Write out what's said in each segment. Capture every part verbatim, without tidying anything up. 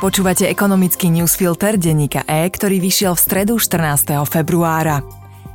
Počúvate ekonomický newsfilter denníka E, ktorý vyšiel v stredu štrnásteho februára.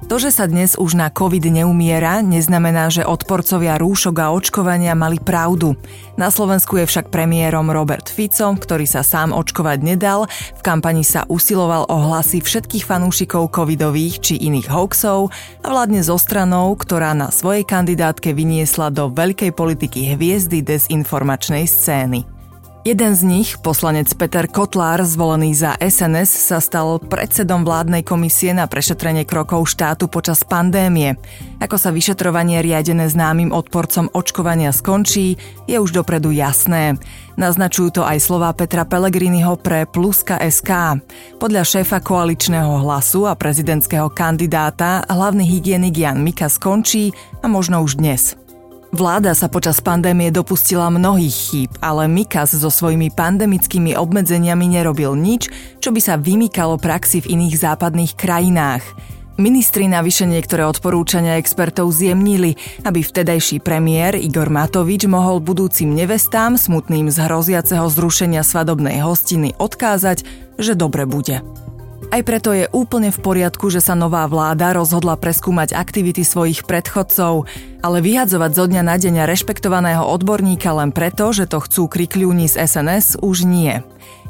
To, že sa dnes už na COVID neumiera, neznamená, že odporcovia rúšok a očkovania mali pravdu. Na Slovensku je však premiérom Robert Fico, ktorý sa sám očkovať nedal, v kampani sa usiloval o hlasy všetkých fanúšikov covidových či iných hoaxov a vládne zo stranou, ktorá na svojej kandidátke vyniesla do veľkej politiky hviezdy dezinformačnej scény. Jeden z nich, poslanec Peter Kotlár, zvolený za es en es, sa stal predsedom vládnej komisie na prešetrenie krokov štátu počas pandémie. Ako sa vyšetrovanie riadené známym odporcom očkovania skončí, je už dopredu jasné. Naznačujú to aj slová Petra Pellegriniho pre Pluska bodka es ká. Podľa šéfa koaličného Hlasu a prezidentského kandidáta hlavný hygienik Jan Mikas skončí a možno už dnes. Vláda sa počas pandémie dopustila mnohých chýb, ale Mikas so svojimi pandemickými obmedzeniami nerobil nič, čo by sa vymykalo praxi v iných západných krajinách. Ministri navyše niektoré odporúčania expertov zjemnili, aby vtedajší premiér Igor Matovič mohol budúcim nevestám smutným z hroziaceho zrušenia svadobnej hostiny odkázať, že dobre bude. Aj preto je úplne v poriadku, že sa nová vláda rozhodla preskúmať aktivity svojich predchodcov, ale vyhadzovať zo dňa na deň rešpektovaného odborníka len preto, že to chcú krikľúni z es en es, už nie.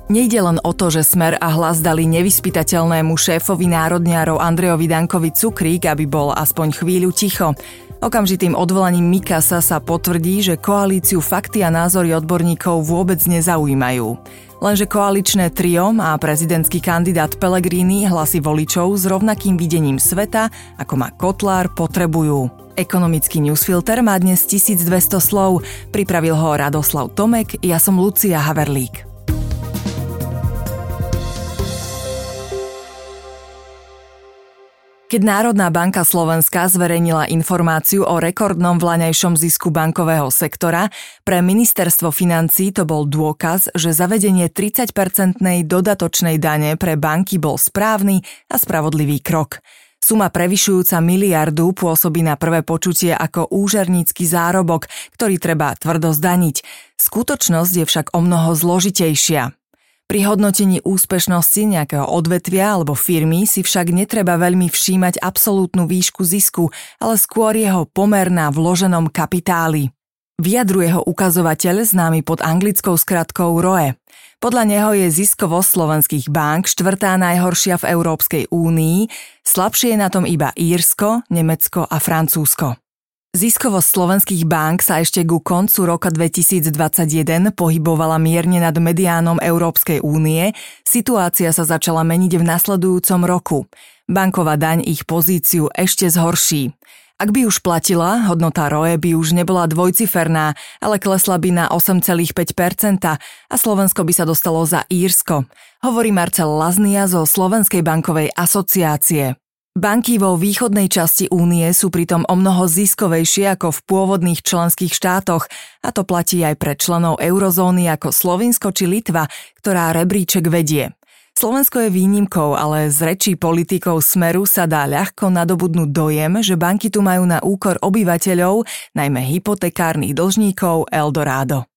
Nejde len o to, že Smer a Hlas dali nevyspytateľnému šéfovi národňárov Andrejovi Dankovi cukrík, aby bol aspoň chvíľu ticho. Okamžitým odvolaním Mikasa sa potvrdí, že koalíciu fakty a názory odborníkov vôbec nezaujímajú. Lenže koaličné trio a prezidentský kandidát Pellegrini hlasy voličov s rovnakým videním sveta, ako má Kotlár, potrebujú. Ekonomický newsfilter má dnes tisícdvesto slov. Pripravil ho Radoslav Tomek, ja som Lucia Haverlík. Keď Národná banka Slovenska zverejnila informáciu o rekordnom vlaňajšom zisku bankového sektora, pre ministerstvo financií to bol dôkaz, že zavedenie tridsaťpercentnej dodatočnej dane pre banky bol správny a spravodlivý krok. Suma prevyšujúca miliardu pôsobí na prvé počutie ako úžernícky zárobok, ktorý treba tvrdo zdaniť. Skutočnosť je však omnoho zložitejšia. Pri hodnotení úspešnosti nejakého odvetvia alebo firmy si však netreba veľmi všímať absolútnu výšku zisku, ale skôr jeho pomer na vloženom kapitáli. Vyjadruje ho ukazovateľ známy pod anglickou skratkou er ó é. Podľa neho je ziskovosť slovenských bank štvrtá najhoršia v Európskej únii, slabšie je na tom iba Írsko, Nemecko a Francúzsko. Ziskovosť slovenských bank sa ešte ku koncu roka dvetisícdvadsaťjeden pohybovala mierne nad mediánom Európskej únie, situácia sa začala meniť v nasledujúcom roku. Banková daň ich pozíciu ešte zhorší. Ak by už platila, hodnota er ó é by už nebola dvojciferná, ale klesla by na osem celá päť percenta a Slovensko by sa dostalo za Írsko, hovorí Marcel Laznia zo Slovenskej bankovej asociácie. Banky vo východnej časti únie sú pritom omnoho ziskovejšie ako v pôvodných členských štátoch a to platí aj pre členov eurozóny ako Slovinsko či Litva, ktorá rebríček vedie. Slovensko je výnimkou, ale z rečí politikov Smeru sa dá ľahko nadobudnúť dojem, že banky tu majú na úkor obyvateľov, najmä hypotekárnych dlžníkov, Eldorado.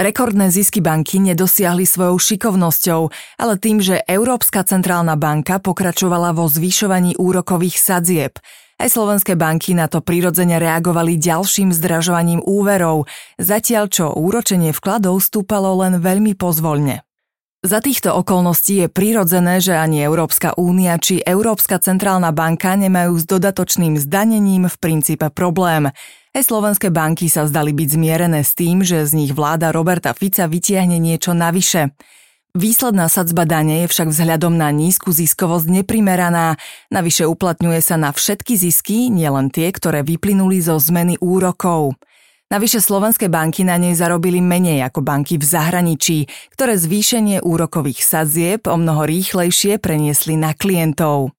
Rekordné zisky banky nedosiahli svojou šikovnosťou, ale tým, že Európska centrálna banka pokračovala vo zvyšovaní úrokových sadzieb. Aj slovenské banky na to prirodzene reagovali ďalším zdražovaním úverov, zatiaľ čo úročenie vkladov stúpalo len veľmi pozvoľne. Za týchto okolností je prirodzené, že ani Európska únia či Európska centrálna banka nemajú s dodatočným zdanením v princípe problém. Aj slovenské banky sa zdali byť zmierené s tým, že z nich vláda Roberta Fica vytiahne niečo navyše. Výsledná sadzba dane je však vzhľadom na nízku ziskovosť neprimeraná, navyše uplatňuje sa na všetky zisky, nielen tie, ktoré vyplynuli zo zmeny úrokov. Navyše slovenské banky na nej zarobili menej ako banky v zahraničí, ktoré zvýšenie úrokových sadzieb omnoho rýchlejšie preniesli na klientov.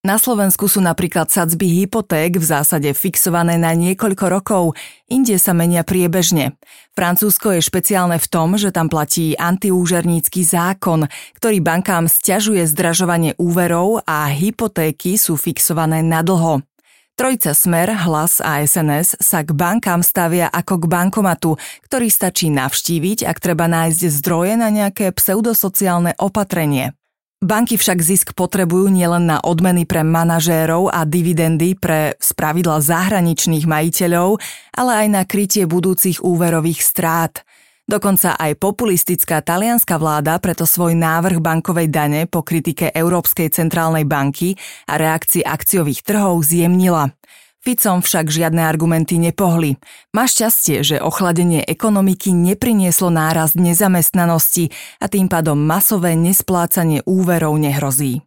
Na Slovensku sú napríklad sadzby hypoték v zásade fixované na niekoľko rokov, inde sa menia priebežne. Francúzsko je špeciálne v tom, že tam platí antiúžernícky zákon, ktorý bankám sťažuje zdražovanie úverov a hypotéky sú fixované na dlho. Trojica Smer, Hlas a es en es sa k bankám stavia ako k bankomatu, ktorý stačí navštíviť, ak treba nájsť zdroje na nejaké pseudosociálne opatrenie. Banky však zisk potrebujú nielen na odmeny pre manažérov a dividendy pre spravidla zahraničných majiteľov, ale aj na krytie budúcich úverových strát. Dokonca aj populistická talianska vláda preto svoj návrh bankovej dane po kritike Európskej centrálnej banky a reakcii akciových trhov zjemnila. Ficom však žiadne argumenty nepohli. Má šťastie, že ochladenie ekonomiky neprinieslo nárast nezamestnanosti a tým pádom masové nesplácanie úverov nehrozí.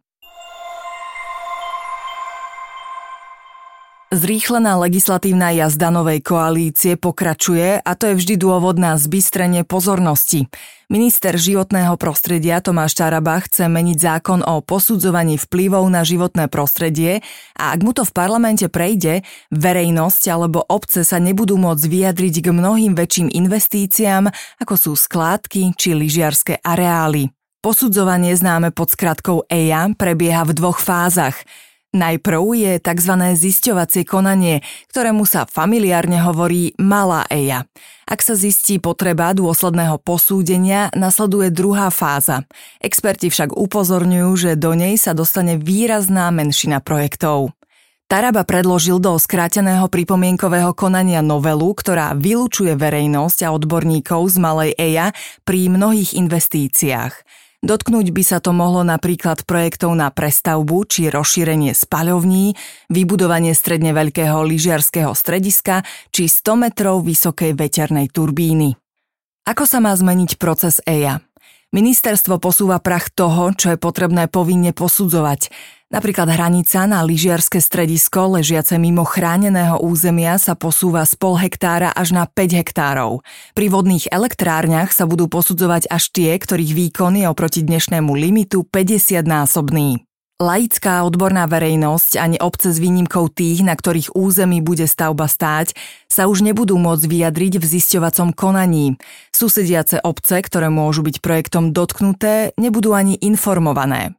Zrýchlená legislatívna jazda novej koalície pokračuje a to je vždy dôvod na zbystrenie pozornosti. Minister životného prostredia Tomáš Čaraba chce meniť zákon o posudzovaní vplyvov na životné prostredie a ak mu to v parlamente prejde, verejnosť alebo obce sa nebudú môcť vyjadriť k mnohým väčším investíciám, ako sú skládky či lyžiarske areály. Posudzovanie známe pod skratkou é í á prebieha v dvoch fázach. Najprv je tzv. Zisťovacie konanie, ktorému sa familiárne hovorí malá é í á. Ak sa zistí potreba dôsledného posúdenia, nasleduje druhá fáza. Experti však upozorňujú, že do nej sa dostane výrazná menšina projektov. Taraba predložil do skráteného pripomienkového konania novelu, ktorá vylučuje verejnosť a odborníkov z malej é í á pri mnohých investíciách. Dotknúť by sa to mohlo napríklad projektov na prestavbu či rozšírenie spaľovní, vybudovanie stredne veľkého lyžiarskeho strediska či sto metrov vysokej veternej turbíny. Ako sa má zmeniť proces é í á? Ministerstvo posúva prah toho, čo je potrebné povinne posudzovať. Napríklad hranica na lyžiarske stredisko ležiace mimo chráneného územia sa posúva z pol hektára až na päť hektárov. Pri vodných elektrárniach sa budú posudzovať až tie, ktorých výkon je oproti dnešnému limitu päťdesiatnásobný. Laická odborná verejnosť ani obce s výnimkou tých, na ktorých území bude stavba stáť, sa už nebudú môcť vyjadriť v zisťovacom konaní. Susediace obce, ktoré môžu byť projektom dotknuté, nebudú ani informované.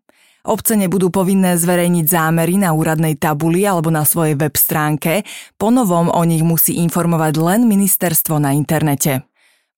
Obce nebudú povinné zverejniť zámery na úradnej tabuli alebo na svojej web stránke, ponovom o nich musí informovať len ministerstvo na internete.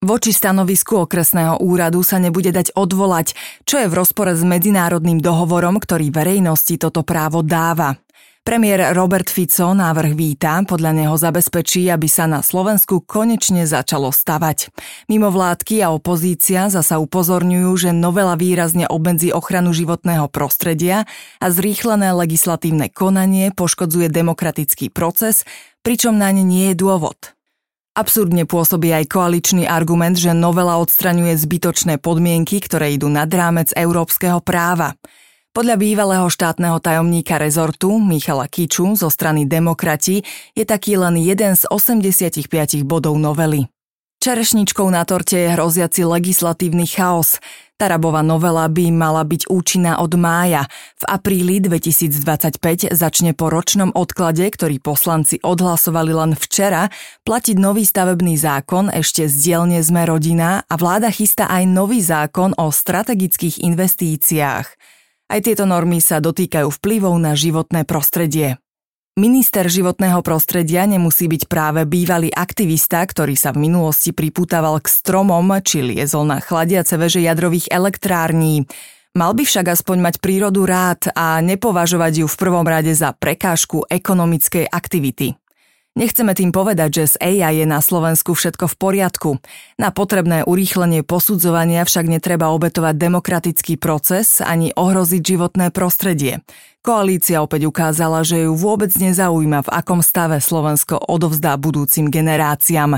Voči stanovisku okresného úradu sa nebude dať odvolať, čo je v rozpore s medzinárodným dohovorom, ktorý verejnosti toto právo dáva. Premiér Robert Fico návrh víta, podľa neho zabezpečí, aby sa na Slovensku konečne začalo stavať. Mimovládky a opozícia zasa upozorňujú, že novela výrazne obmedzí ochranu životného prostredia a zrýchlené legislatívne konanie poškodzuje demokratický proces, pričom na ne nie je dôvod. Absurdne pôsobí aj koaličný argument, že novela odstraňuje zbytočné podmienky, ktoré idú nad rámec európskeho práva. Podľa bývalého štátneho tajomníka rezortu Michala Kiču zo strany Demokrati je taký len jeden z osemdesiatpäť bodov novely. Čerešničkou na torte je hroziaci legislatívny chaos. Tarabová novela by mala byť účinná od mája. V apríli dvetisícdvadsaťpäť začne po ročnom odklade, ktorý poslanci odhlasovali len včera, platiť nový stavebný zákon ešte z dielne Sme Rodina a vláda chystá aj nový zákon o strategických investíciách. Aj tieto normy sa dotýkajú vplyvov na životné prostredie. Minister životného prostredia nemusí byť práve bývalý aktivista, ktorý sa v minulosti pripútaval k stromom či liezol na chladiace veže jadrových elektrární. Mal by však aspoň mať prírodu rád a nepovažovať ju v prvom rade za prekážku ekonomickej aktivity. Nechceme tým povedať, že z é í á je na Slovensku všetko v poriadku. Na potrebné urýchlenie posudzovania však netreba obetovať demokratický proces ani ohroziť životné prostredie. Koalícia opäť ukázala, že ju vôbec nezaujíma, v akom stave Slovensko odovzdá budúcim generáciám.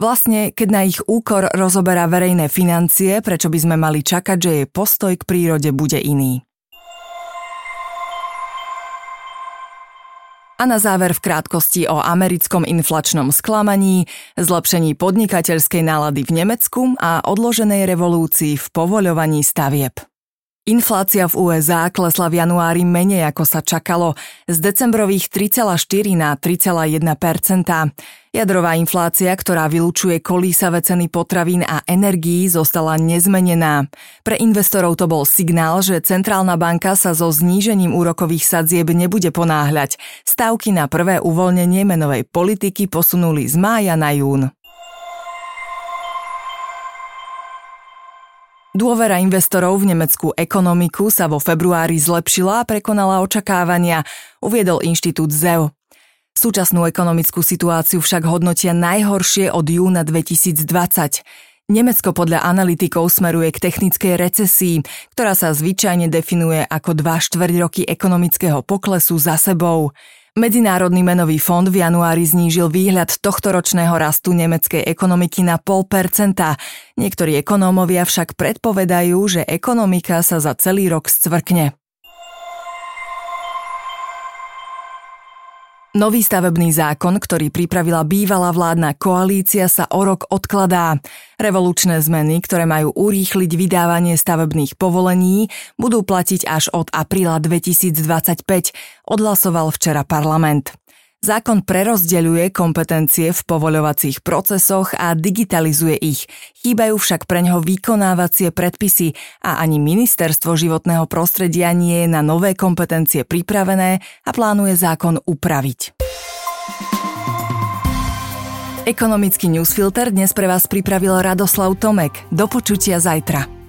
Vlastne, keď na ich úkor rozoberá verejné financie, prečo by sme mali čakať, že jej postoj k prírode bude iný? A na záver v krátkosti o americkom inflačnom sklamaní, zlepšení podnikateľskej nálady v Nemecku a odloženej revolúcii v povoľovaní stavieb. Inflácia v ú es á klesla v januári menej ako sa čakalo, z decembrových tri celé štyri na tri celé jedna percenta. Jadrová inflácia, ktorá vylučuje kolísavé ceny potravín a energií, zostala nezmenená. Pre investorov to bol signál, že centrálna banka sa so znížením úrokových sadzieb nebude ponáhľať. Stavky na prvé uvoľnenie menovej politiky posunuli z mája na jún. Dôvera investorov v nemeckú ekonomiku sa vo februári zlepšila a prekonala očakávania, uviedol Inštitút zet é vé. Súčasnú ekonomickú situáciu však hodnotia najhoršie od júna dvetisícdvadsať. Nemecko podľa analytikov smeruje k technickej recesii, ktorá sa zvyčajne definuje ako dva štvrť roky ekonomického poklesu za sebou. Medzinárodný menový fond v januári znížil výhľad tohtoročného rastu nemeckej ekonomiky na nula celá päť percenta. Niektorí ekonómovia však predpovedajú, že ekonomika sa za celý rok scvrkne. Nový stavebný zákon, ktorý pripravila bývalá vládna koalícia, sa o rok odkladá. Revolučné zmeny, ktoré majú urýchliť vydávanie stavebných povolení, budú platiť až od apríla dvetisícdvadsaťpäť, odhlasoval včera parlament. Zákon prerozdeľuje kompetencie v povoľovacích procesoch a digitalizuje ich. Chýbajú však preňho vykonávacie predpisy a ani Ministerstvo životného prostredia nie je na nové kompetencie pripravené a plánuje zákon upraviť. Ekonomický newsfilter dnes pre vás pripravil Radoslav Tomek. Do počutia zajtra.